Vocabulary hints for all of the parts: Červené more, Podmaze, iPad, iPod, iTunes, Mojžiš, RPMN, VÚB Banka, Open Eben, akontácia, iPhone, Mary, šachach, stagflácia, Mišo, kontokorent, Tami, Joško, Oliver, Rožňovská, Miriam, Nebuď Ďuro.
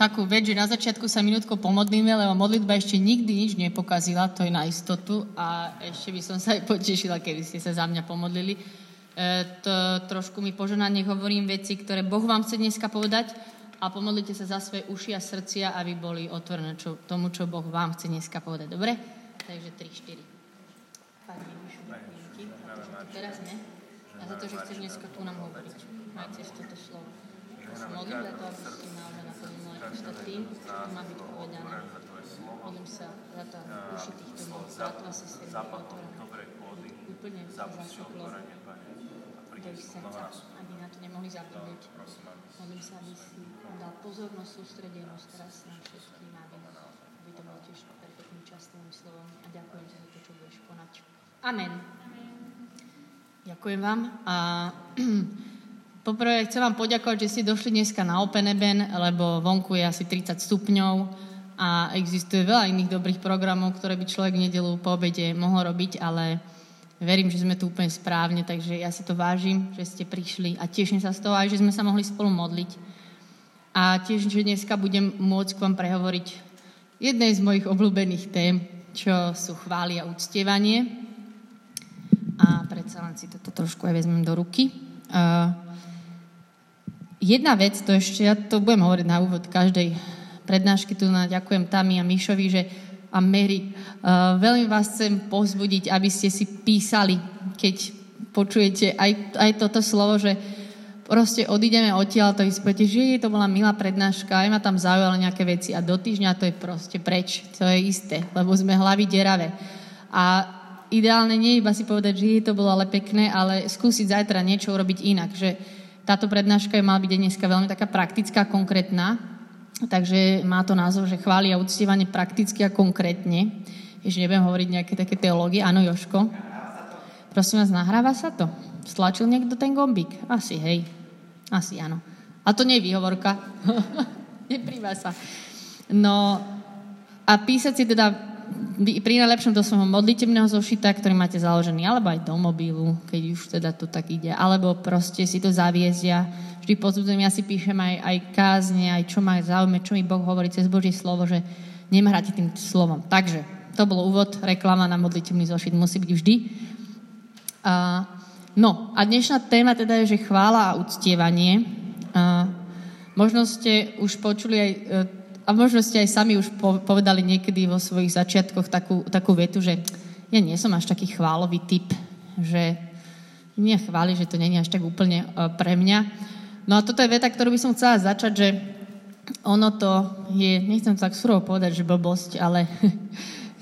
takú vec, že na začiatku sa minútko pomodlíme, lebo modlitba ešte nikdy nič nepokazila, to je na istotu, a ešte by som sa aj potešila, keby ste sa za mňa pomodlili. To trošku mi požehnanie, hovorím veci, ktoré Boh vám chce dneska povedať, a pomodlite sa za svoje uši a srdcia, aby boli otvorené tomu, čo Boh vám chce dneska povedať. Dobre? Takže 3-4. Pane Mišu, ďakujem. Teraz ne? A za to, že chceš dneska tu nám hovoriť. Majte ešte toto slovo. Modlím za to, aby si naozaj naplnil moje ústatým, čo tu má byť povedané. Modlím sa za to, aby uši týchto môj bratov a sestry boli otvorené. Úplne za vaše plodné. Dej srdca, aby na to nemohli zabudnúť. Modlím sa, aby si dal pozornosť, sústredenosť teraz na všetkým, aby to bol tiež perfektným častným slovom. A ďakujem za to, čo budeš konať. Amen. Ďakujem vám. A poprvé chcem vám poďakovať, že ste došli dneska na Open Eben, lebo vonku je asi 30 stupňov a existuje veľa iných dobrých programov, ktoré by človek v nedeľu po obede mohol robiť, ale verím, že sme tu úplne správne, takže ja si to vážim, že ste prišli a teším sa z toho aj, že sme sa mohli spolu modliť. A tiež, že dneska budem môcť k vám prehovoriť jednej z mojich obľúbených tém, čo sú chvály a uctievanie. A predsa len si toto trošku aj vezmem do ruky. Jedna vec, to ešte, ja to budem hovoriť na úvod každej prednášky, tu ďakujem Tami a Mišovi, že, a Mary, veľmi vás chcem povzbudiť, aby ste si písali, keď počujete aj toto slovo, že proste odídeme odtiaľ, to vyspovedete, že to bola milá prednáška, aj ma tam zaujalo nejaké veci a do týždňa to je proste preč, to je isté, lebo sme hlavy deravé. A ideálne nie iba si povedať, že to bolo ale pekné, ale skúsiť zajtra niečo urobiť inak. Že táto prednáška je mala byť dneska veľmi taká praktická, konkrétna. Takže má to názov, že chváli a uctievanie prakticky a konkrétne. Ešte nebudem hovoriť nejaké také teológie. Áno, Joško? Prosím vás, nahráva sa to? Stlačil niekto ten gombík? Asi, hej. Asi, áno. A to nie je výhovorka. Neprýva sa. No, a písať si teda pri najlepšom do svojho modlitebného zošita, ktorý máte založený, alebo aj do mobilu, keď už teda to tak ide, alebo proste si to zaviezia. Vždy pozbudzujem, ja si píšem aj kázne, aj čo ma zaujme, čo mi Boh hovorí cez Božie slovo, že nemhráte tým slovom. Takže, to bolo úvod, reklama na modlitebný zošit, musí byť vždy. No, a dnešná téma teda je, že chvála a uctievanie. Možno ste už počuli aj a možno ste aj sami už povedali niekedy vo svojich začiatkoch takú vetu, že ja nie som až taký chválový typ, že mňa chváli, že to nie je až tak úplne pre mňa. No a toto je veta, ktorú by som chcela začať, že ono to je, nechcem tak surovo povedať, že blbosť, ale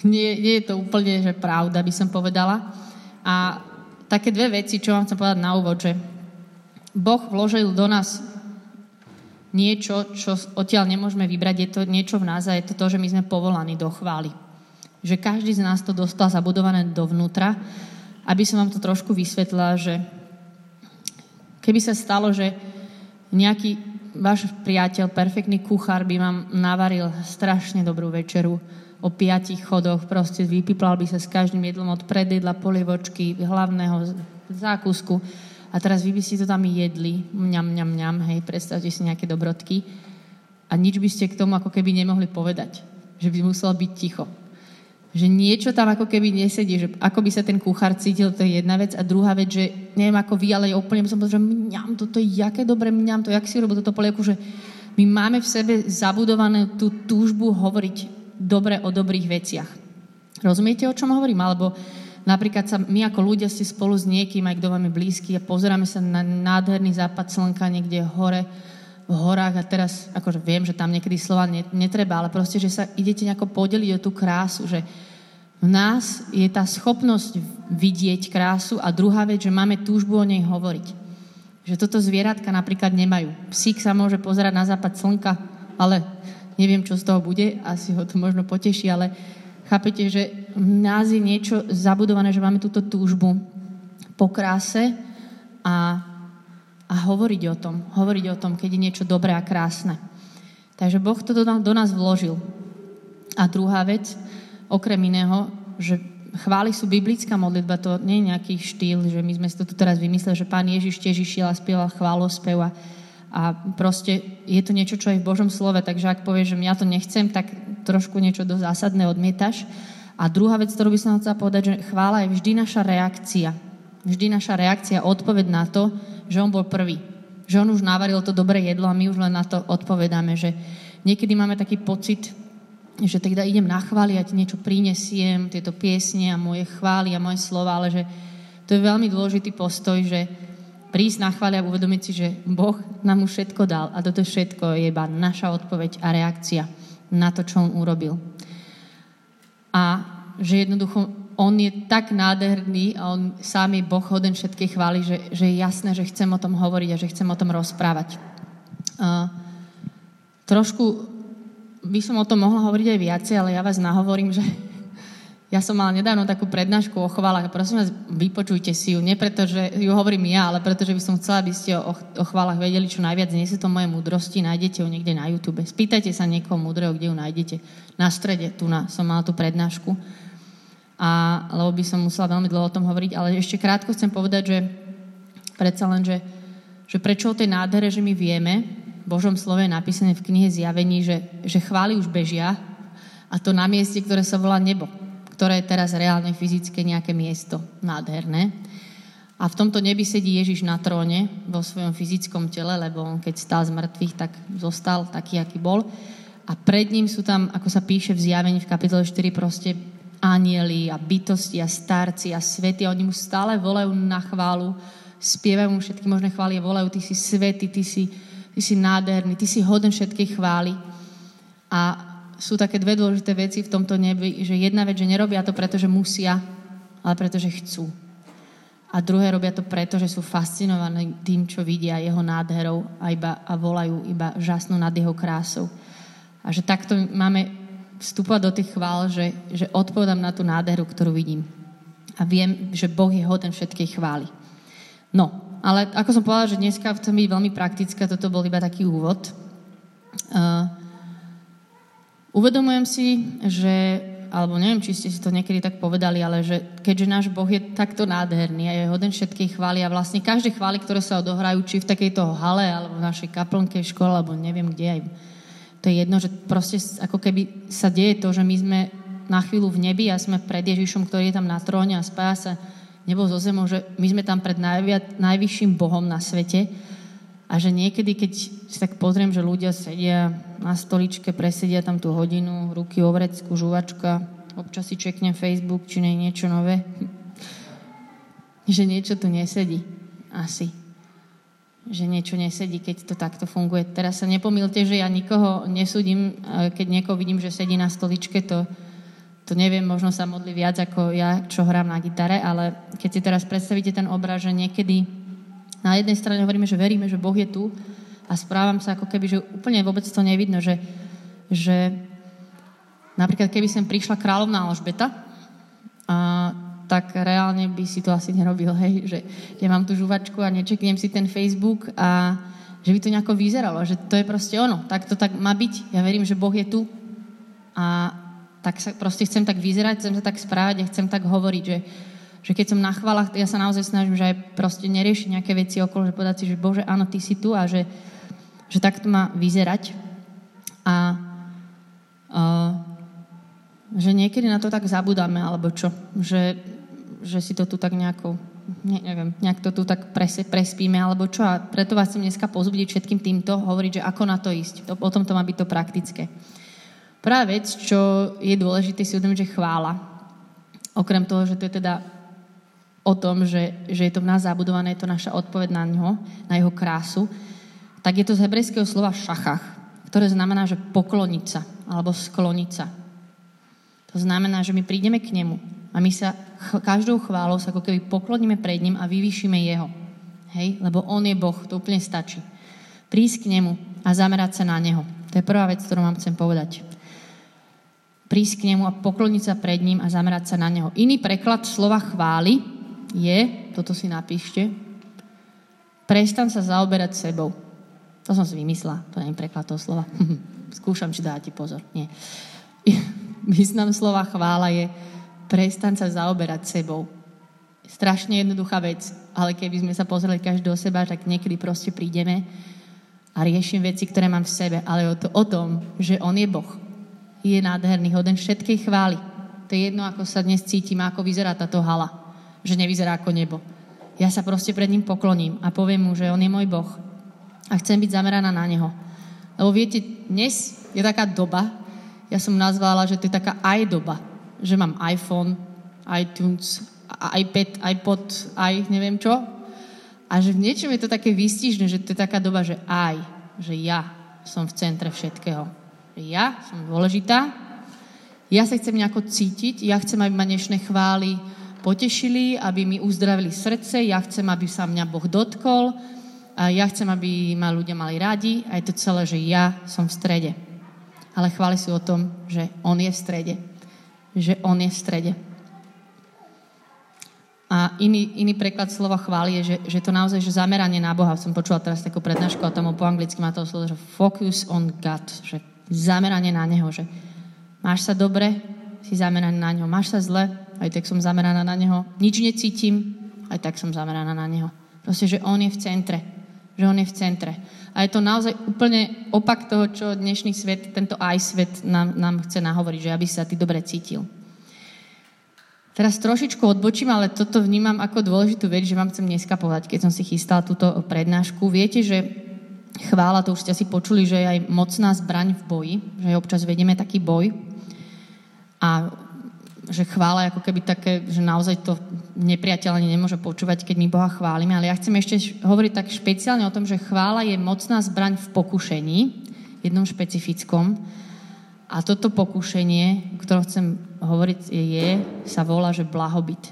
nie je to úplne, že pravda, by som povedala. A také dve veci, čo vám chcem povedať na úvod, že Boh vložil do nás niečo, čo odtiaľ nemôžeme vybrať, je to niečo v nás a je to to, že my sme povolaní do chvály. Že každý z nás to dostal zabudované dovnútra. Aby som vám to trošku vysvetlila, že keby sa stalo, že nejaký váš priateľ, perfektný kuchár by vám navaril strašne dobrú večeru o 5 chodoch, proste vypiplal by sa s každým jedlom od predjedla, polievočky, hlavného zákusku. A teraz vy by ste to tam jedli, mňam, mňam, mňam, hej, predstavte si nejaké dobrodky a nič by ste k tomu ako keby nemohli povedať, že by muselo byť ticho. Že niečo tam ako keby nesedí, že ako by sa ten kuchár cítil, to je jedna vec, a druhá vec, že neviem ako vy, ale ja úplne som povedal, že mňam, toto je jaké dobre, mňam, to jak si robil toto polievku, že my máme v sebe zabudovanú tú túžbu hovoriť dobre o dobrých veciach. Rozumiete, o čom hovorím? Alebo napríklad sa my ako ľudia ste spolu s niekým, aj kto vám je blízky, a pozeráme sa na nádherný západ slnka niekde hore, v horách, a teraz akože viem, že tam niekedy slova netreba, ale proste, že sa idete nejako podeliť o tú krásu, že v nás je tá schopnosť vidieť krásu a druhá vec, že máme túžbu o nej hovoriť. Že toto zvieratka napríklad nemajú. Psík sa môže pozerať na západ slnka, ale neviem, čo z toho bude, asi ho to možno poteší, ale chápete, že v nás je niečo zabudované, že máme túto túžbu po kráse a hovoriť o tom, keď je niečo dobré a krásne. Takže Boh to do nás vložil. A druhá vec, okrem iného, že chvály sú biblická modlitba, to nie je nejaký štýl, že my sme si to tu teraz vymysleli, že Pán Ježiš tiež išiel a spieval chválospev a A proste je to niečo, čo je v Božom slove, takže ak povieš, že ja to nechcem, tak trošku niečo do zásadné odmietaš. A druhá vec, ktorú by som chcela povedať, že chvála je vždy naša reakcia. Vždy naša reakcia, odpoveď na to, že on bol prvý. Že on už navaril to dobré jedlo a my už len na to odpovedáme, že niekedy máme taký pocit, že teda idem nachváliať, niečo prinesiem, tieto piesne a moje chvály a moje slova, ale že to je veľmi dôležitý postoj, že prísť na chváli a uvedomiť si, že Boh nám už všetko dal a toto všetko je iba naša odpoveď a reakcia na to, čo on urobil. A že jednoducho on je tak nádherný a on sám je Boh hoden všetkej chvály, že je jasné, že chcem o tom hovoriť a že chcem o tom rozprávať. Trošku by som o tom mohla hovoriť aj viacej, ale ja vás nahovorím, že ja som mala nedávno takú prednášku o chválach. Prosím vás, vypočujte si ju. Nie preto, že ju hovorím ja, ale pretože by som chcela, aby ste o chválach vedeli čo najviac. Nie sú to moje múdrosti, nájdete ju niekde na YouTube. Spýtajte sa niekoho múdreho, kde ju nájdete. Na strede, tu som mala tú prednášku. A, lebo by som musela veľmi dlho o tom hovoriť. Ale ešte krátko chcem povedať, že predsa len, že prečo o tej nádhere, že my vieme, v Božom slove je napísané v knihe Zjavení, že chvály už bežia a to na mieste, ktoré sa volá nebo, ktoré je teraz reálne fyzické nejaké miesto nádherné. A v tomto nebi sedí Ježiš na tróne vo svojom fyzickom tele, lebo on keď stál z mŕtvych, tak zostal taký, aký bol. A pred ním sú tam, ako sa píše v Zjavení v kapitole 4, proste anjeli a bytosti a starci a svety a oni mu stále volajú na chválu, spievajú mu všetky možné chvály a volajú, ty si svätý, ty si nádherný, ty si hoden všetkej chvály. A sú také dve dôležité veci v tomto nebi, že jedna vec, že nerobia to preto, že musia, ale preto, že chcú. A druhé, robia to preto, že sú fascinovaní tým, čo vidia jeho nádherou a volajú iba žasnú nad jeho krásou. A že takto máme vstúpať do tých chvál, že odpovedám na tú nádheru, ktorú vidím. A viem, že Boh je hoden všetkej chvály. No, ale ako som povedala, že dneska chcem byť veľmi praktická, toto bol iba taký úvod. Uvedomujem si, že, alebo neviem, či ste si to niekedy tak povedali, ale že keďže náš Boh je takto nádherný a je hoden všetkej chvály a vlastne každé chvály, ktoré sa odohrajú, či v takejto hale, alebo v našej kaplnke, škole, alebo neviem kde aj, to je jedno, že proste ako keby sa deje to, že my sme na chvíľu v nebi a sme pred Ježišom, ktorý je tam na tróne a spája sa nebo zo zemou, že my sme tam pred najvyšším Bohom na svete a že niekedy, keď si tak pozriem, že ľudia sedia na stoličke, presedia tam tú hodinu, ruky o vrecku, žuvačka, občas si čeknem Facebook, či nie je niečo nové, že niečo tu nesedí. Asi. Že niečo nesedí, keď to takto funguje. Teraz sa nepomýlte, že ja nikoho nesudím, keď niekoho vidím, že sedí na stoličke, to neviem, možno sa modlí viac ako ja, čo hrám na gitare, ale keď si teraz predstavíte ten obraz, že niekedy na jednej strane hovoríme, že veríme, že Boh je tu a správam sa ako keby, že úplne vôbec to nevidno, že napríklad keby sem prišla kráľovná Alžbeta, tak reálne by si to asi nerobil, hej, že ja mám tú žuvačku a nečeknem si ten Facebook a že by to nejako vyzeralo, že to je proste ono, tak to tak má byť, ja verím, že Boh je tu a tak sa proste chcem tak vyzerať, chcem sa tak správať a chcem tak hovoriť, že keď som na chválach, ja sa naozaj snažím, že aj proste neriešiť nejaké veci okolo, že povedať si, že Bože, áno, ty si tu a že tak to má vyzerať. A že niekedy na to tak zabudáme, alebo čo? Že si to tu tak nejako, neviem, nejak to tu tak prespíme, alebo čo? A preto vás chcem dneska pozbudiť všetkým týmto, hovoriť, že ako na to ísť. O tom to má byť to praktické. Prvá vec, čo je dôležité si uvedomiť, že chvála. Okrem toho, že to je teda o tom, že je to v nás zabudované, je to naša odpoveď na ňo, na jeho krásu, tak je to z hebrejského slova šachach, ktoré znamená, že pokloniť sa, alebo skloniť sa. To znamená, že my prídeme k nemu a my sa každou chválou sa ako keby pokloníme pred ním a vyvýšime jeho. Hej? Lebo on je Boh, to úplne stačí. Prísť k nemu a zamerať sa na neho. To je prvá vec, ktorú vám chcem povedať. Prísť k nemu a pokloniť sa pred ním a zamerať sa na neho. Iný preklad slova chvály je, toto si napíšte, prestan sa zaoberať sebou. To som si vymyslela, to nie je preklad toho slova. Skúšam, či dáte pozor. Nie. Význam slova chvála je prestan sa zaoberať sebou. Strašne jednoduchá vec, ale keby sme sa pozreli každý do seba, tak niekedy proste prídeme a riešim veci, ktoré mám v sebe, ale o tom, že On je Boh. Je nádherný, hoden všetkej chvály. To je jedno, ako sa dnes cítim, ako vyzerá táto hala, že nevyzerá ako nebo. Ja sa proste pred ním pokloním a poviem mu, že On je môj Boh a chcem byť zameraná na Neho. Lebo viete, dnes je taká doba, ja som nazvala, že to je taká aj doba, že mám iPhone, iTunes, iPad, iPod, aj neviem čo. A že v niečom je to také výstižné, že to je taká doba, že aj, že ja som v centre všetkého. Že ja som dôležitá, ja sa chcem nejako cítiť, ja chcem, aby ma dnešné chvály potešili, aby mi uzdravili srdce, ja chcem, aby sa mňa Boh dotkol, a ja chcem, aby ma ľudia mali radi a je to celé, že ja som v strede. Ale chváli sú o tom, že On je v strede. Že On je v strede. A iný preklad slova chváli je, že to naozaj že zameranie na Boha. Som počula teraz takú prednášku a tam po anglicky má to slovo, že focus on God. Že zameranie na Neho. Že máš sa dobre, si zameraný na Neho. Máš sa zle, aj tak som zameraná na Neho. Nič necítim, aj tak som zameraná na Neho. Proste, že On je v centre. Že On je v centre. A je to naozaj úplne opak toho, čo dnešný svet, tento aj svet nám chce nahovoriť, že aby sa ty dobre cítil. Teraz trošičku odbočím, ale toto vnímam ako dôležitú vec, že vám chcem dneska povedať, keď som si chystala túto prednášku. Viete, že chvála, to už ste asi počuli, že je aj mocná zbraň v boji, že občas vedieme taký boj a že chvála je ako keby také, že naozaj to nepriateľ ani nemôže počúvať, keď my Boha chválime. Ale ja chcem ešte hovoriť tak špeciálne o tom, že chvála je mocná zbraň v pokušení, jednom špecifickom. A toto pokušenie, o ktorom chcem hovoriť, sa volá, že blahobyt.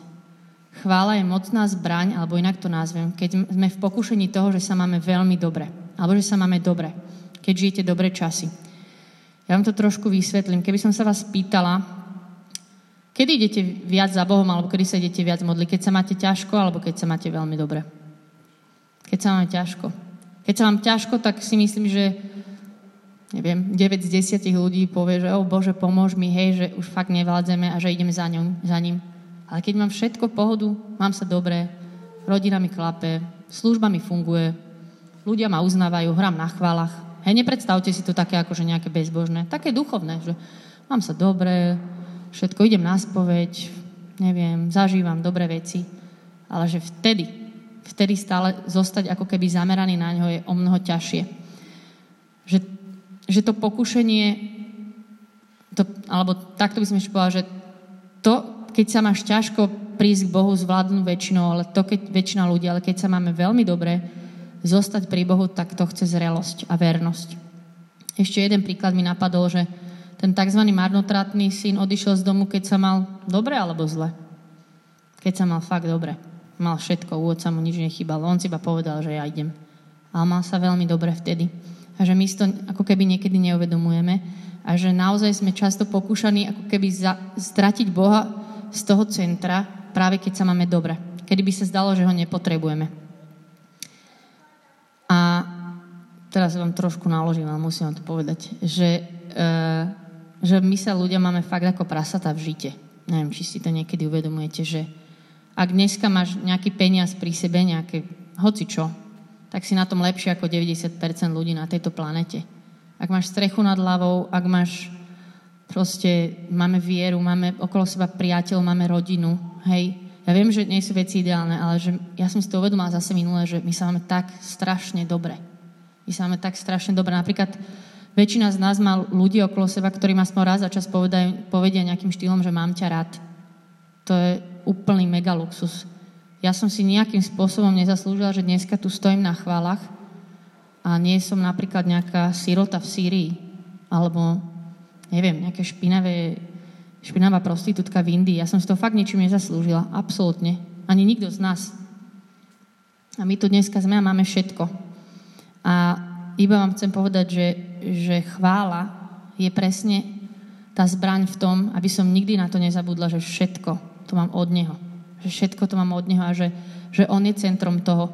Chvála je mocná zbraň, alebo inak to nazvem, keď sme v pokušení toho, že sa máme veľmi dobre. Alebo že sa máme dobre, keď žijete dobré časy. Ja vám to trošku vysvetlím. Keby som sa vás pýtala, kedy idete viac za Bohom, alebo kedy sa idete viac modliť? Keď sa máte ťažko, alebo keď sa máte veľmi dobre? Keď sa máme ťažko. Keď sa vám ťažko, tak si myslím, že neviem, 9 z 10 ľudí povie, že o Bože, pomôž mi, hej, že už fakt nevládzeme a že ideme za ním. Ale keď mám všetko v pohodu, mám sa dobre, rodina mi klape, služba mi funguje, ľudia ma uznávajú, hrám na chválach. Hej, nepredstavte si to také akože nejaké bezbožné, také duchovné, že mám sa dobre, všetko, idem na spoveď, neviem, zažívam dobré veci, ale že vtedy stále zostať ako keby zameraný na Neho je o mnoho ťažšie. Že to pokušenie, alebo takto by som ešte povedala, že to, keď sa máš ťažko prísť k Bohu zvládnu väčšinou, ale to, keď väčšina ľudí, ale keď sa máme veľmi dobre, zostať pri Bohu, tak to chce zrelosť a vernosť. Ešte jeden príklad mi napadol, že ten tzv. Marnotratný syn odišiel z domu, keď sa mal dobre alebo zle. Keď sa mal fakt dobre. Mal všetko, u otca mu nič nechýbalo. On si iba povedal, že ja idem. Ale mal sa veľmi dobre vtedy. A že my to ako keby niekedy neuvedomujeme. A že naozaj sme často pokúšaní ako keby stratiť Boha z toho centra, práve keď sa máme dobre. Kedy by sa zdalo, že ho nepotrebujeme. A teraz vám trošku naložím, ale musím vám to povedať, že my sa ľudia máme fakt ako prasatá v žite. Neviem, či si to niekedy uvedomujete, že ak dneska máš nejaký peniaz pri sebe, nejaké hocičo, tak si na tom lepšie ako 90% ľudí na tejto planete. Ak máš strechu nad hlavou, ak máš proste, máme vieru, máme okolo seba priateľ, máme rodinu, hej. Ja viem, že nie sú veci ideálne, ale že ja som si to uvedomila zase minule, že my sa máme tak strašne dobre. My sa máme tak strašne dobre. Napríklad väčšina z nás má ľudí okolo seba, ktorí ma raz za čas povedia nejakým štýlom, že mám ťa rád. To je úplný mega luxus. Ja som si nejakým spôsobom nezaslúžila, že dneska tu stojím na chválach a nie som napríklad nejaká sirota v Sýrii alebo, neviem, nejaká špinavá prostitútka v Indii. Ja som si to fakt ničím nezaslúžila. Absolútne. Ani nikto z nás. A my tu dneska sme a máme všetko. A iba vám chcem povedať, že chvála je presne tá zbraň v tom, aby som nikdy na to nezabudla, že všetko to mám od Neho. Že všetko to mám od Neho a že On je centrom toho.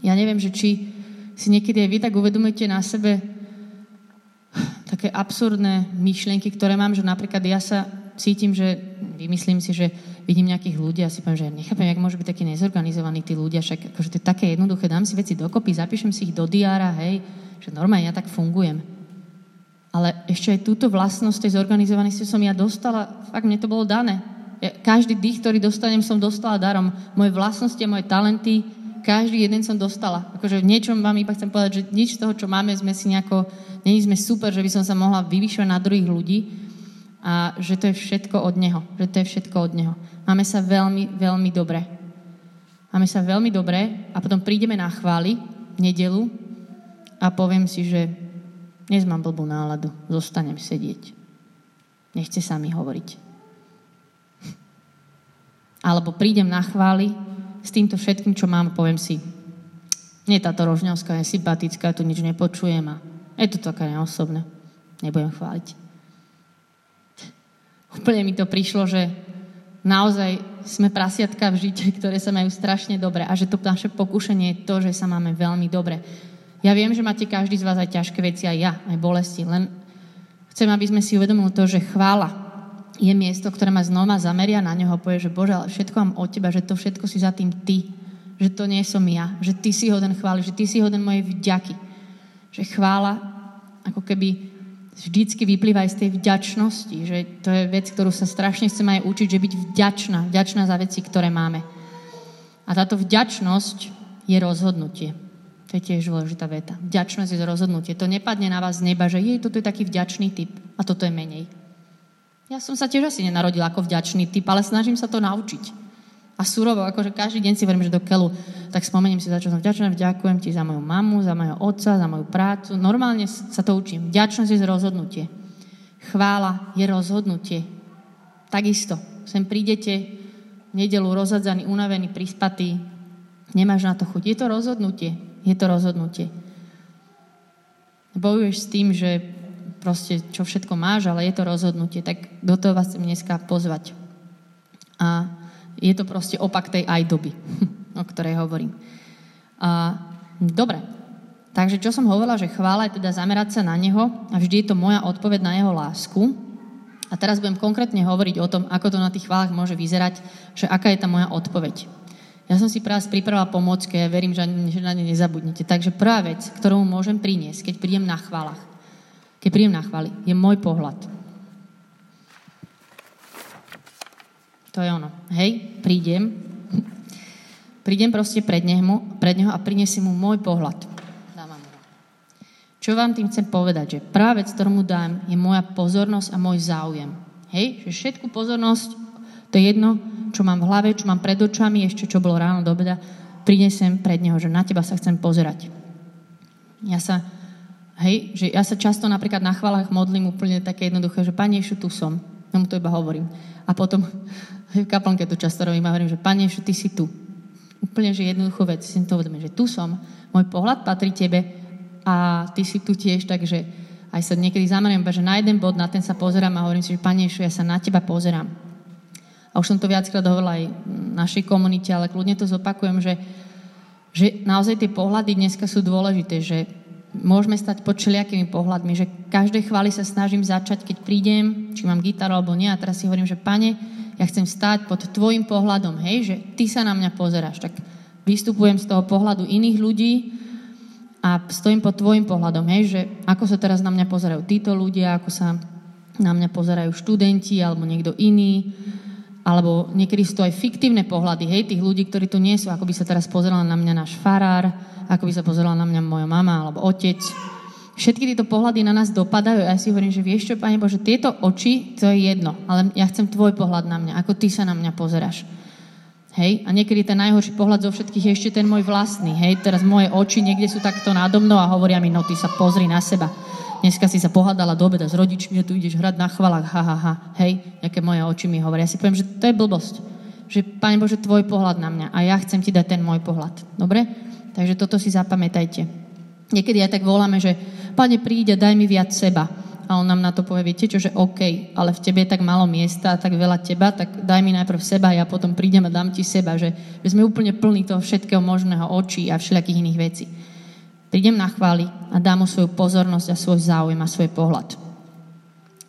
Ja neviem, že či si niekedy aj vy tak uvedomujete na sebe také absurdné myšlienky, ktoré mám, že napríklad ja sa cítim, že vymyslím si, že vidím nejakých ľudí a si poviem, že ja nechápem, jak môžu byť takí nezorganizovaní tí ľudia, však akože to je také jednoduché, dám si veci dokopy, zapíšem si ich do diára, hej, že normálne ja tak fungujem. Ale ešte aj túto vlastnosť tej zorganizovanosti som ja dostala, fakt mne to bolo dané. Ja, každý dých, ktorý dostanem, som dostala darom. Moje vlastnosti a moje talenty, každý jeden som dostala. Akože v niečom vám iba chcem povedať, že nič z toho, čo máme, sme si nejako, není sme super, že by som sa mohla vyvyšovať na druhých ľudí a že to je všetko od neho. Že to je všetko od neho. Máme sa veľmi, veľmi dobre. Máme sa veľmi dobre a potom prídeme na chvály v nedeľu a poviem si, že dnes mám blbú náladu. Zostanem sedieť. Nechce sa mi hovoriť. Alebo prídem na chvály s týmto všetkým, čo mám, poviem si, nie táto Rožňovská je sympatická, tu nič nepočujem a je to také neosobné. Nebudem chváliť. Úplne mi to prišlo, že naozaj sme prasiatka v žite, ktoré sa majú strašne dobre a že to naše pokušenie je to, že sa máme veľmi dobre. Ja viem, že máte každý z vás aj ťažké veci, aj ja, aj bolesti, len chcem, aby sme si uvedomili to, že chvála je miesto, ktoré ma znova zameria na neho a povie, že Bože, ale všetko mám od teba, že to všetko si za tým ty, že to nie som ja, že ty si hoden chváli, že ty si hoden mojej vďaky. Že chvála ako keby vždycky vyplýva aj z tej vďačnosti, že to je vec, ktorú sa strašne chcem aj učiť, že byť vďačná, vďačná za veci, ktoré máme. A táto vďačnosť je rozhodnutie. To je tiež dôležitá veta. Vďačnosť je rozhodnutie. To nepadne na vás z neba, že jej, toto je taký vďačný typ a toto je menej. Ja som sa tiež asi nenarodila ako vďačný typ, ale snažím sa to naučiť. A surovo, akože každý deň si verím, že do keľu, tak spomeniem si, za čo som vďačná, vďakujem ti za moju mamu, za mojho otca, za moju prácu. Normálne sa to učím. Vďačnosť je rozhodnutie. Chvála je rozhodnutie. Takisto. Sem prídete v nedeľu rozhadzaný, unavený, prispatý. Nemáš na to chuť. Je to rozhodnutie. Je to rozhodnutie. Bojuješ s tým, že proste čo všetko máš, ale je to rozhodnutie. Tak do toho vás chcem dneska pozvať. A je to proste opak tej aj doby, o ktorej hovorím. A, dobre. Takže čo som hovorila, že chvála je teda zamerať sa na neho a vždy je to moja odpoveď na jeho lásku. A teraz budem konkrétne hovoriť o tom, ako to na tých chválach môže vyzerať, že aká je tá moja odpoveď. Ja som si práve pripravila pomôcke, ja verím, že na ne nezabudnete. Takže prvá vec, ktorú môžem priniesť, keď prídem na chválach, keď prídem na chvály, je môj pohľad. To je ono. Hej, prídem proste pred neho a priniesím mu môj pohľad. Dávam mu. Čo vám tým chcem povedať, že prvá vec, ktorú mu dám, je moja pozornosť a môj záujem. Hej, že všetku pozornosť, to je jedno, čo mám v hlave, čo mám pred očami, ešte čo bolo ráno do obeda, prinesem pred neho, že na teba sa chcem pozerať. Ja sa často napríklad na chválach modlím úplne také jednoduché, že Pane Ježišu, tu som. Ja mu to iba hovorím. A potom v kaplnke to často robím a hovorím, že Pane Ježišu, ty si tu. Úplne, že jednoduchú vec. Si to uvedomím, že tu som, môj pohľad patrí tebe a ty si tu tiež, takže aj sa niekedy zamerám, že na jeden bod, na ten sa pozerám a hovorím si, že Pane Ježišu, ja sa na teba pozerám. A už som to viackrát hovorila aj našej komunite, ale kľudne to zopakujem, že naozaj tie pohľady dneska sú dôležité, že môžeme stať pod všelijakými pohľadmi, že každej chváli sa snažím začať, keď prídem, či mám gitaru alebo nie, a teraz si hovorím, že Pane, ja chcem stáť pod tvojim pohľadom, hej, že ty sa na mňa pozeráš, tak vystupujem z toho pohľadu iných ľudí a stojím pod tvojim pohľadom, hej, že ako sa teraz na mňa pozerajú títo ľudia, ako sa na mňa pozerajú študenti alebo niekto iný, alebo niekedy sú to aj fiktívne pohľady, hej, tých ľudí, ktorí tu nie sú, ako by sa teraz pozerala na mňa náš farár, ako by sa pozerala na mňa moja mama alebo otec. Všetky tieto pohľady na nás dopadajú a ja si hovorím, že vieš čo, Pane Bože, tieto oči, to je jedno, ale ja chcem tvoj pohľad na mňa, ako ty sa na mňa pozeráš. Hej, a niekedy ten najhorší pohľad zo všetkých je ešte ten môj vlastný, hej, teraz moje oči niekde sú takto nado mnou a hovoria mi, no ty sa pozri na seba. Dneska si sa pohádala do obeda s rodičmi, že tu ideš hrať na chvalách, ha, ha, ha, hej, nejaké moje oči mi hovoria. Ja si poviem, že to je blbosť. Že, Pane Bože, tvoj pohľad na mňa a ja chcem ti dať ten môj pohľad. Dobre? Takže toto si zapamätajte. Niekedy aj tak voláme, že Pane, príď a daj mi viac seba. A on nám na to povie, viete čo, že OK, ale v tebe je tak málo miesta a tak veľa teba, tak daj mi najprv seba a ja potom prídem a dám ti seba, že sme úplne plní toho všetkého možného, očí a všelijakých iných vecí. Prídem na chváli a dám mu svoju pozornosť a svoj záujem a svoj pohľad.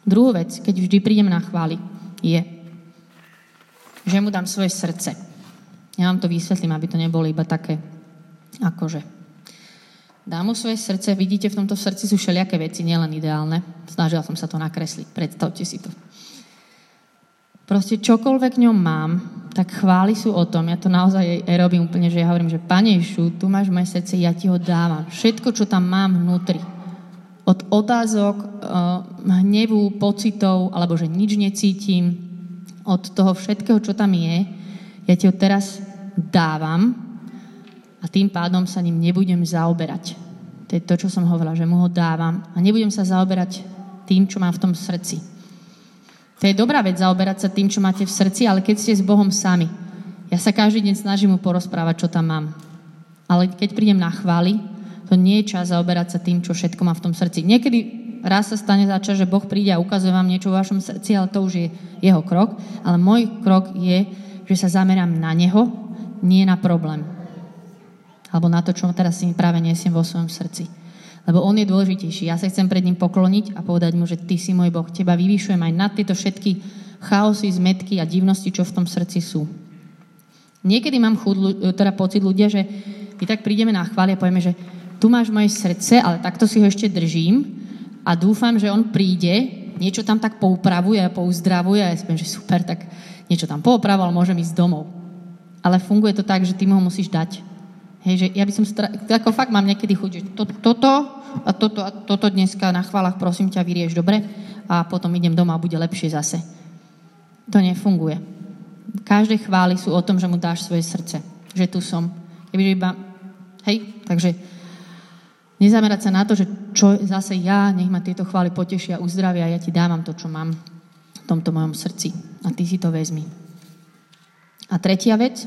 Druhú vec, keď vždy prídem na chváli, je že mu dám svoje srdce. Ja vám to vysvetlím, aby to nebolo iba také, akože. Dám mu svoje srdce, vidíte, v tomto srdci sú všelijaké veci, nielen ideálne. Snažila som sa to nakresliť, predstavte si to. Proste čokoľvek ňom mám, tak chvály sú o tom. Ja to naozaj robím úplne, že ja hovorím, že Pane Ježišu, tu máš moje srdce, ja ti ho dávam. Všetko, čo tam mám vnútri. Od otázok, hnevu, pocitov, alebo že nič necítim, od toho všetkého, čo tam je, ja ti ho teraz dávam a tým pádom sa ním nebudem zaoberať. To je to, čo som hovorila, že mu ho dávam a nebudem sa zaoberať tým, čo mám v tom srdci. To je dobrá vec, zaoberať sa tým, čo máte v srdci, ale keď ste s Bohom sami. Ja sa každý deň snažím mu porozprávať, čo tam mám. Ale keď prídem na chvály, to nie je čas zaoberať sa tým, čo všetko má v tom srdci. Niekedy raz sa stane za čas, že Boh príde a ukazuje vám niečo vo vašom srdci, ale to už je jeho krok. Ale môj krok je, že sa zamerám na neho, nie na problém. Alebo na to, čo teraz si práve nesiem vo svojom srdci. Lebo on je dôležitejší. Ja sa chcem pred ním pokloniť a povedať mu, že ty si môj Boh. Teba vyvyšujem aj na tieto všetky chaosy, zmetky a divnosti, čo v tom srdci sú. Niekedy mám pocit ľudia, že my tak prídeme na chvály a povieme, že tu máš moje srdce, ale takto si ho ešte držím a dúfam, že on príde, niečo tam tak poupravuje a pouzdravuje a ja spiem, že super, tak niečo tam poupravil, môžem ísť domov. Ale funguje to tak, že ty mu ho musíš dať. Hej, že ja by som, ako fakt mám niekedy chuť, že toto dneska na chválach, prosím ťa, vyrieš dobre a potom idem doma a bude lepšie zase. To nefunguje. Každé chvály sú o tom, že mu dáš svoje srdce, že tu som. Kebyže iba, hej, takže nezamerať sa na to, že čo zase ja, nech ma tieto chvály potešia, uzdravia, ja ti dávam to, čo mám v tomto mojom srdci a ty si to vezmi. A tretia vec,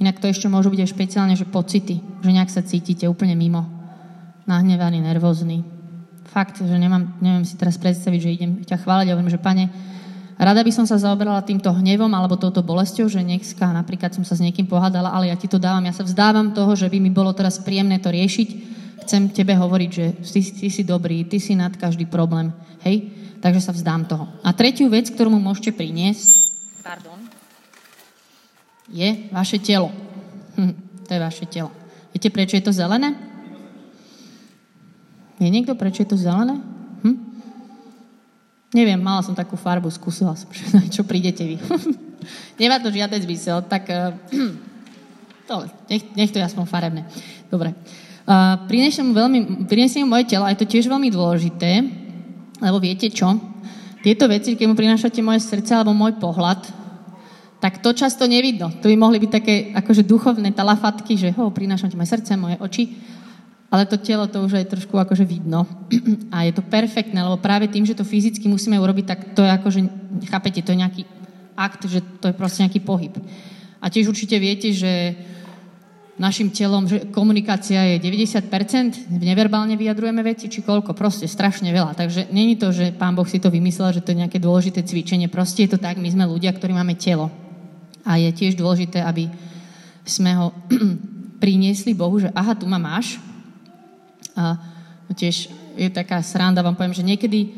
inak to ešte môžu byť aj špeciálne, že pocity, že nejak sa cítite úplne mimo, nahnevaný, nervózny. Fakt, že neviem si teraz predstaviť, že idem ťa chváliť a hovorím, že Pane, rada by som sa zaoberala týmto hnevom alebo touto bolesťou, že dneska napríklad som sa s niekým pohádala, ale ja ti to dávam, ja sa vzdávam toho, že by mi bolo teraz príjemné to riešiť. Chcem tebe hovoriť, že ty si dobrý, ty si nad každý problém, hej? Takže sa vzdám toho. A tretiu vec, ktorú mu môžete priniesť, je vaše telo. To je vaše telo. Viete, prečo je to zelené? Je niekto, prečo je to zelené? Neviem, mala som takú farbu, skúsila som, čo prídete vy. Nemá to žiaden zmysel, tak nech to je aspoň farebné. Dobre. Prinesiem mu moje telo, a je to tiež veľmi dôležité, lebo viete čo? Tieto veci, keď mu prinášate moje srdce alebo môj pohľad, tak to často nevidno. Tu by mohli byť také akože duchovné talafatky, že prinášam ti moje srdce, moje oči, ale to telo to už je trošku akože vidno a je to perfektné, lebo práve tým, že to fyzicky musíme urobiť, tak to je akože, chápete, to je nejaký akt, že to je proste nejaký pohyb. A tiež určite viete, že našim telom, že komunikácia je 90%, neverbálne vyjadrujeme veci, či koľko, proste strašne veľa. Takže není to, že Pán Boh si to vymyslel, že to je nejaké dôležité cvičenie, proste je to tak, my sme ľudia, ktorí máme telo. A je tiež dôležité, aby sme ho priniesli Bohu, že aha, tu ma máš. A tiež je taká sranda, vám poviem, že niekedy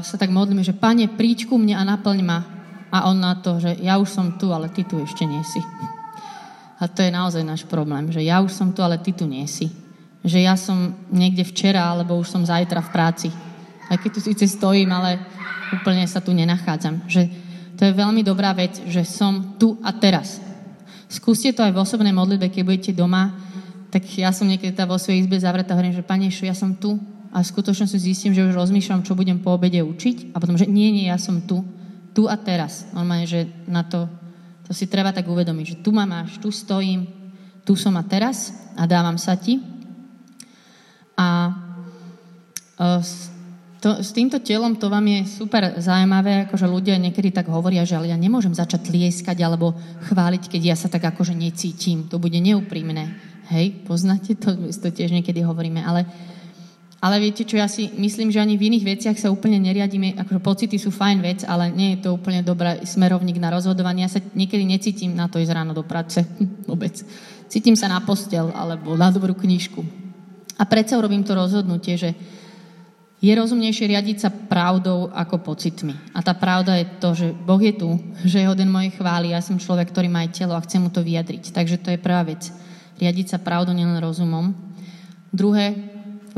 sa tak modlíme, že Pane, príď ku mne a naplň ma. A on na to, že ja už som tu, ale ty tu ešte nie si. A to je naozaj náš problém, že ja už som tu, ale ty tu nie si. Že ja som niekde včera, alebo už som zajtra v práci. Aj keď tu síce stojím, ale úplne sa tu nenachádzam. Že to je veľmi dobrá vec, že som tu a teraz. Skúste to aj v osobnej modlitbe, keď budete doma. Tak ja som niekedy vo svojej izbe zavretá, hovorím, že Pane Ježišu, ja som tu. A v skutočnosti zistím, že už rozmýšľam, čo budem po obede učiť. A potom, že nie, ja som tu. Tu a teraz. Normálne, že na to si treba tak uvedomiť, že tu ma máš, tu stojím, tu som a teraz a dávam sa ti. A s týmto telom to vám je super zaujímavé, akože ľudia niekedy tak hovoria, že ale ja nemôžem začať tlieskať alebo chváliť, keď ja sa tak akože necítim. To bude neúprimné. Hej, poznáte to? To tiež niekedy hovoríme, ale viete čo, ja si myslím, že ani v iných veciach sa úplne neriadíme, akože pocity sú fajn vec, ale nie je to úplne dobrý smerovník na rozhodovanie. Ja sa niekedy necítim na to ísť ráno do práce, vôbec. Cítim sa na posteľ, alebo na dobrú knižku. A predsa urobím to rozhodnutie, že Je rozumnejšie riadiť sa pravdou ako pocitmi. A tá pravda je to, že Boh je tu, že je hoden mojej chvály, ja som človek, ktorý má aj telo a chcem mu to vyjadriť. Takže to je prvá vec. Riadiť sa pravdou, nielen rozumom. Druhé,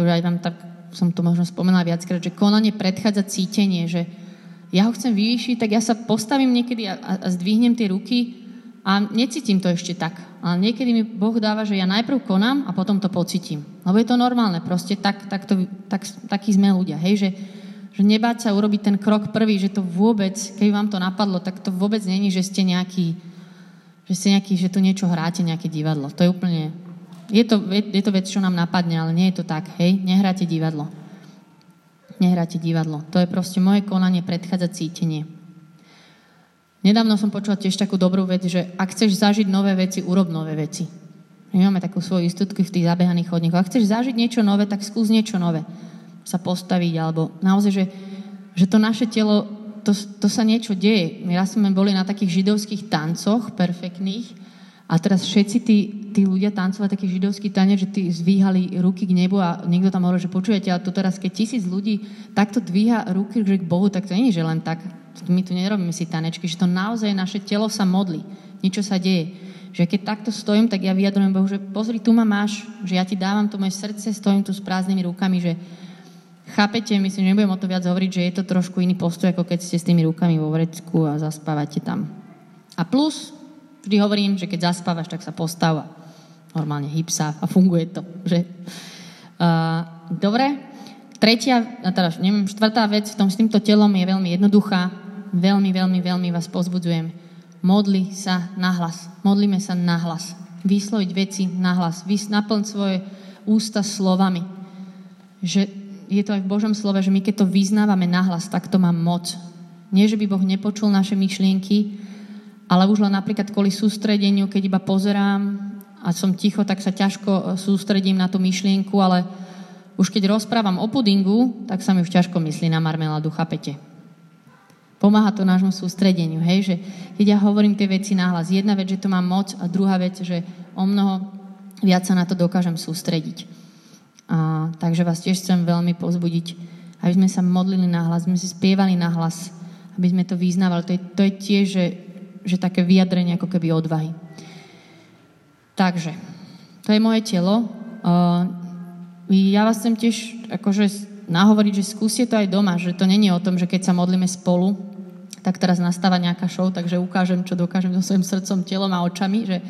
už aj vám tak som to možno spomenula viackrát, že konanie predchádza cítenie, že ja ho chcem vyvýšiť, tak ja sa postavím niekedy a zdvihnem tie ruky a necítim to ešte tak. Ale niekedy mi Boh dáva, že ja najprv konám a potom to pocítim. Lebo je to normálne, proste takí sme ľudia, hej, že nebáť sa urobiť ten krok prvý, že to vôbec, keby vám to napadlo, tak to vôbec není, že ste nejaký, že tu niečo hráte, nejaké divadlo. To je úplne, je to vec, čo nám napadne, ale nie je to tak, hej, nehráte divadlo. To je proste moje konanie predchádza cítenie. Nedávno som počula tiež takú dobrú vec, že ak chceš zažiť nové veci, urob nové veci. My máme takú svoju istotku v tých zabehaných chodníkoch. Ak chceš zažiť niečo nové, tak skús niečo nové. Sa postaviť, alebo naozaj, že to naše telo, to sa niečo deje. My raz sme boli na takých židovských tancoch, perfektných, a teraz všetci tí ľudia tancovali taký židovský tanec, že tí zdvíhali ruky k nebu a niekto tam hovoril, že počujete, ale to teraz, keď 1000 ľudí takto dvíha ruky k Bohu, tak to nie je, že len tak. My tu nerobíme si tanečky, že to naozaj naše telo sa modlí, niečo sa deje. Že keď takto stojím, tak ja vyjadrujem Bohu, že pozri, tu ma máš, že ja ti dávam to moje srdce, stojím tu s prázdnymi rukami, že chápete, myslím, že nebudem o to viac hovoriť, že je to trošku iný postoj, ako keď ste s tými rukami vo vrecku a zaspávate tam. A plus, vždy hovorím, že keď zaspávaš, tak sa postav a normálne hýb sa a funguje to, že? Dobre. Štvrtá vec s týmto telom je veľmi jednoduchá. Veľmi vás povzbudzujem. Modli sa nahlas. Modlíme sa nahlas. Vysloviť veci nahlas. Naplň svoje ústa slovami. Že je to aj v Božom slove, že my keď to vyznávame nahlas, tak to má moc. Nie, že by Boh nepočul naše myšlienky, ale už len napríklad kvôli sústredeniu, keď iba pozerám a som ticho, tak sa ťažko sústredím na tú myšlienku, ale už keď rozprávam o pudingu, tak sa mi už ťažko myslí na marmeládu, chápete? Pomáha to nášmu sústredeniu, hej? Že keď ja hovorím tie veci nahlas, jedna vec, že to mám moc a druhá vec, že o mnoho viac sa na to dokážem sústrediť. Takže vás tiež chcem veľmi povzbudiť, aby sme sa modlili nahlas, aby sme si spievali nahlas, aby sme to vyznávali. To je tiež, že také vyjadrenie ako keby odvahy. Takže, to je moje telo. Ja vás chcem tiež akože nahovoriť, že skúste to aj doma, že to není o tom, že keď sa modlíme spolu, tak teraz nastáva nejaká show, takže ukážem, čo dokážem so svojím srdcom, telom a očami, že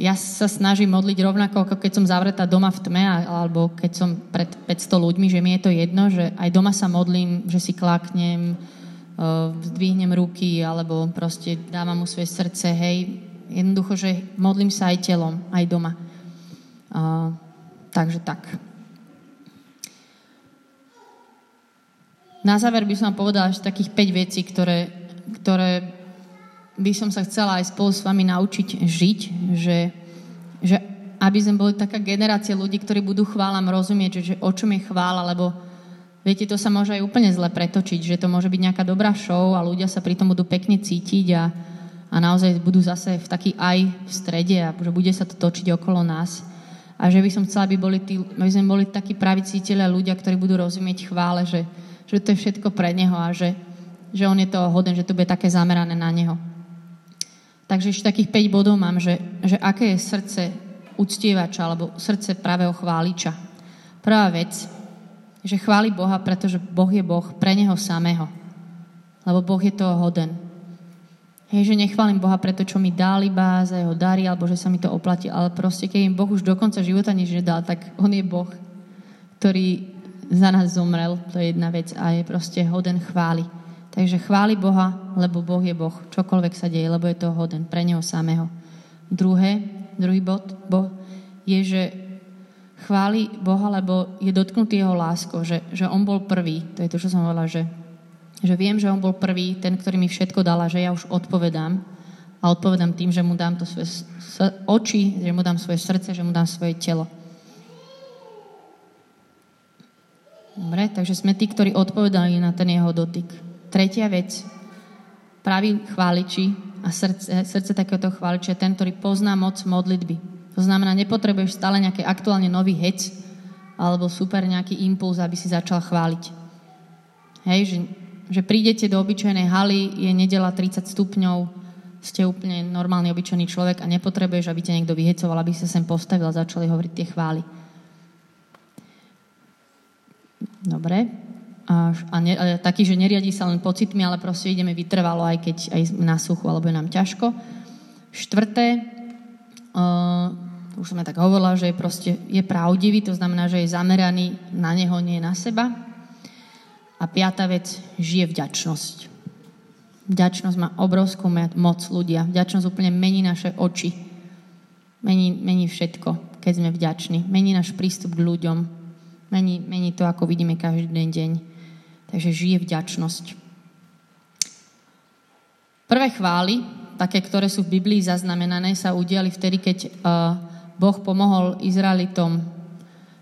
ja sa snažím modliť rovnako, ako keď som zavretá doma v tme, alebo keď som pred 500 ľuďmi, že mi je to jedno, že aj doma sa modlím, že si kláknem, zdvihnem ruky, alebo proste dávam mu svoje srdce, hej. Jednoducho, že modlím sa aj telom, aj doma. Takže tak. Na záver by som vám povedala ešte takých 5 vecí, ktoré by som sa chcela aj spolu s vami naučiť žiť, že aby sme boli taká generácia ľudí, ktorí budú chválam rozumieť, že o čom je chvála, lebo viete, to sa môže aj úplne zle pretočiť, že to môže byť nejaká dobrá show a ľudia sa pri tom budú pekne cítiť a naozaj budú zase v taký aj v strede a že bude sa to točiť okolo nás. A že by som chcela, aby sme boli takí praví cítelia ľudia, ktorí budú rozumieť chvále, že to je všetko pre neho a že on je toho hoden, že to bude také zamerané na neho. Takže ešte takých 5 bodov mám, že aké je srdce uctievača alebo srdce pravého chváliča. Prvá vec, že chváli Boha, pretože Boh je Boh pre neho samého. Lebo Boh je toho hoden. Hej, že nechválim Boha preto, čo mi dal iba za jeho dary, alebo že sa mi to oplatí, ale proste, keď im Boh už do konca života nič nedal, tak on je Boh, ktorý za nás zomrel, to je jedna vec a je proste hoden chváli. Takže chváli Boha, lebo Boh je Boh, čokoľvek sa deje, lebo je to hoden pre neho samého. Druhý bod je, že chváli Boha, lebo je dotknutý jeho láskou, že on bol prvý, to je to, čo som hovorila, že viem, že on bol prvý, ten, ktorý mi všetko dal a že ja už odpovedám. A odpovedám tým, že mu dám to svoje oči, že mu dám svoje srdce, že mu dám svoje telo. Dobre, takže sme tí, ktorí odpovedali na ten jeho dotyk. Tretia vec. Pravý chváliči a srdce takéhoto chváliča je ten, ktorý pozná moc modlitby. To znamená, nepotrebuješ stále nejaký aktuálne nový hec, alebo super nejaký impuls, aby si začal chváliť. Hej, že prídete do obyčajnej haly, je nedeľa 30 stupňov, ste úplne normálny, obyčajný človek a nepotrebuješ, aby ťa niekto vyhecoval, aby sa sem postavil a začali hovoriť tie chvály. Dobre. A taký, že neriadi sa len pocitmi, ale proste ideme vytrvalo, aj keď aj na suchu, alebo je nám ťažko. Štvrté, už som ja tak hovorila, že je pravdivý, to znamená, že je zameraný na neho, nie na seba. A piatá vec, žije vďačnosť. Vďačnosť má obrovskú moc, ľudia. Vďačnosť úplne mení naše oči. Mení všetko, keď sme vďační. Mení náš prístup k ľuďom. Mení to, ako vidíme každý deň. Takže žije vďačnosť. Prvé chvály, také, ktoré sú v Biblii zaznamenané, sa udiali vtedy, keď Boh pomohol Izraelitom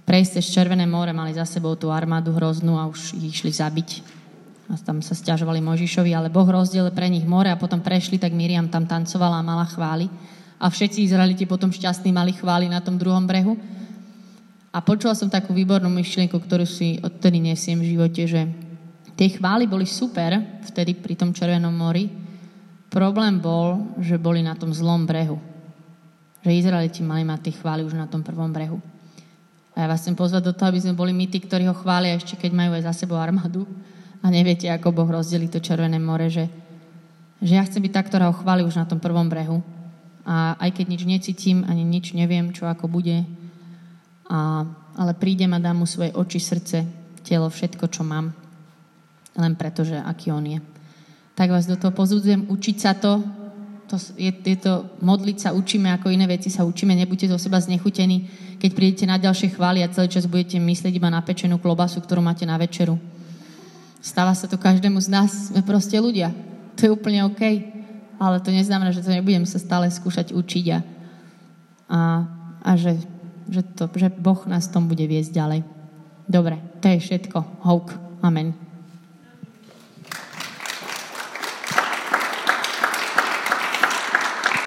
prejsť cez Červené more. Mali za sebou tú armádu hroznú a už ich išli zabiť. A tam sa sťažovali Mojžišovi, ale Boh rozdelil pre nich more a potom prešli, tak Miriam tam tancovala a mala chvály. A všetci Izraeliti potom šťastní mali chvály na tom druhom brehu. A počula som takú výbornú myšlienku, ktorú si odtedy nesiem v živote, že tie chvály boli super vtedy pri tom Červenom mori. Problém bol, že boli na tom zlom brehu. Že Izraeliti mali mať tie chvály už na tom prvom brehu. A ja vás chcem pozvať do toho, aby sme boli my tí, ktorí ho chvália, ešte keď majú aj za sebou armádu. A neviete, ako Boh rozdelí to Červené more, že ja chcem byť tá, ktorá ho chváli už na tom prvom brehu. A aj keď nič necítim, ani nič neviem, čo ako bude, ale prídem a dám mu svoje oči, srdce, telo, všetko, čo mám. Len preto, že aký on je. Tak vás do toho pozudzujem, učiť sa to je to, modliť sa učíme, ako iné veci sa učíme, nebuďte zo seba znechutení, keď prídete na ďalšie chvály a celý čas budete myslieť iba na pečenú klobasu, ktorú máte na večeru. Stáva sa to každému z nás, sme proste ľudia. To je úplne OK, ale to neznamená, že to nebudem sa stále skúšať učiť a že Boh nás v tom bude viesť ďalej. Dobre, to je všetko. Houk. Amen.